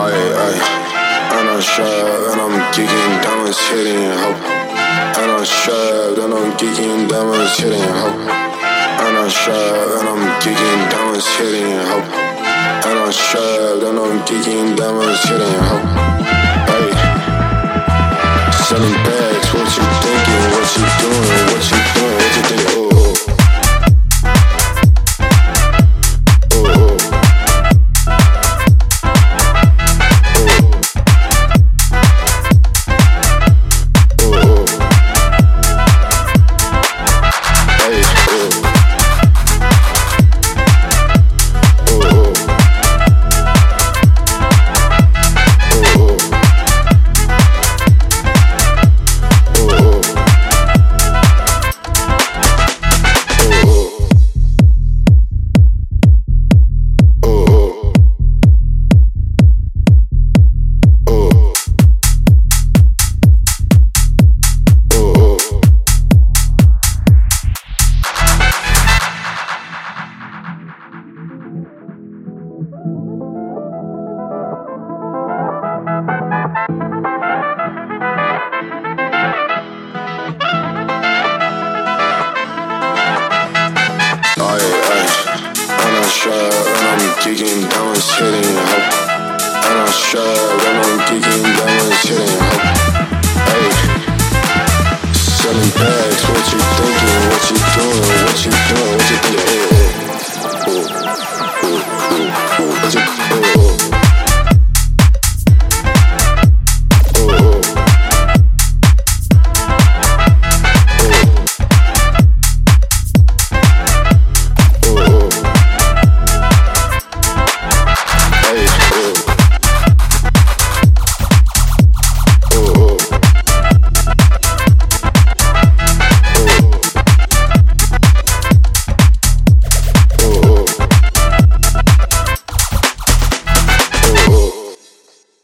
I don't strive and I'm geeking down, it's hitting hope. I don't strive and I'm geeking down, it's hitting hope. I don't strive and I'm geeking down, it's hitting hope. I don't strive and I'm geeking down, it's hitting hope. Hey, selling bags, what you thinking, what you doing, what you doing, what you thinking? And I'm geeking down, it's hitting hope.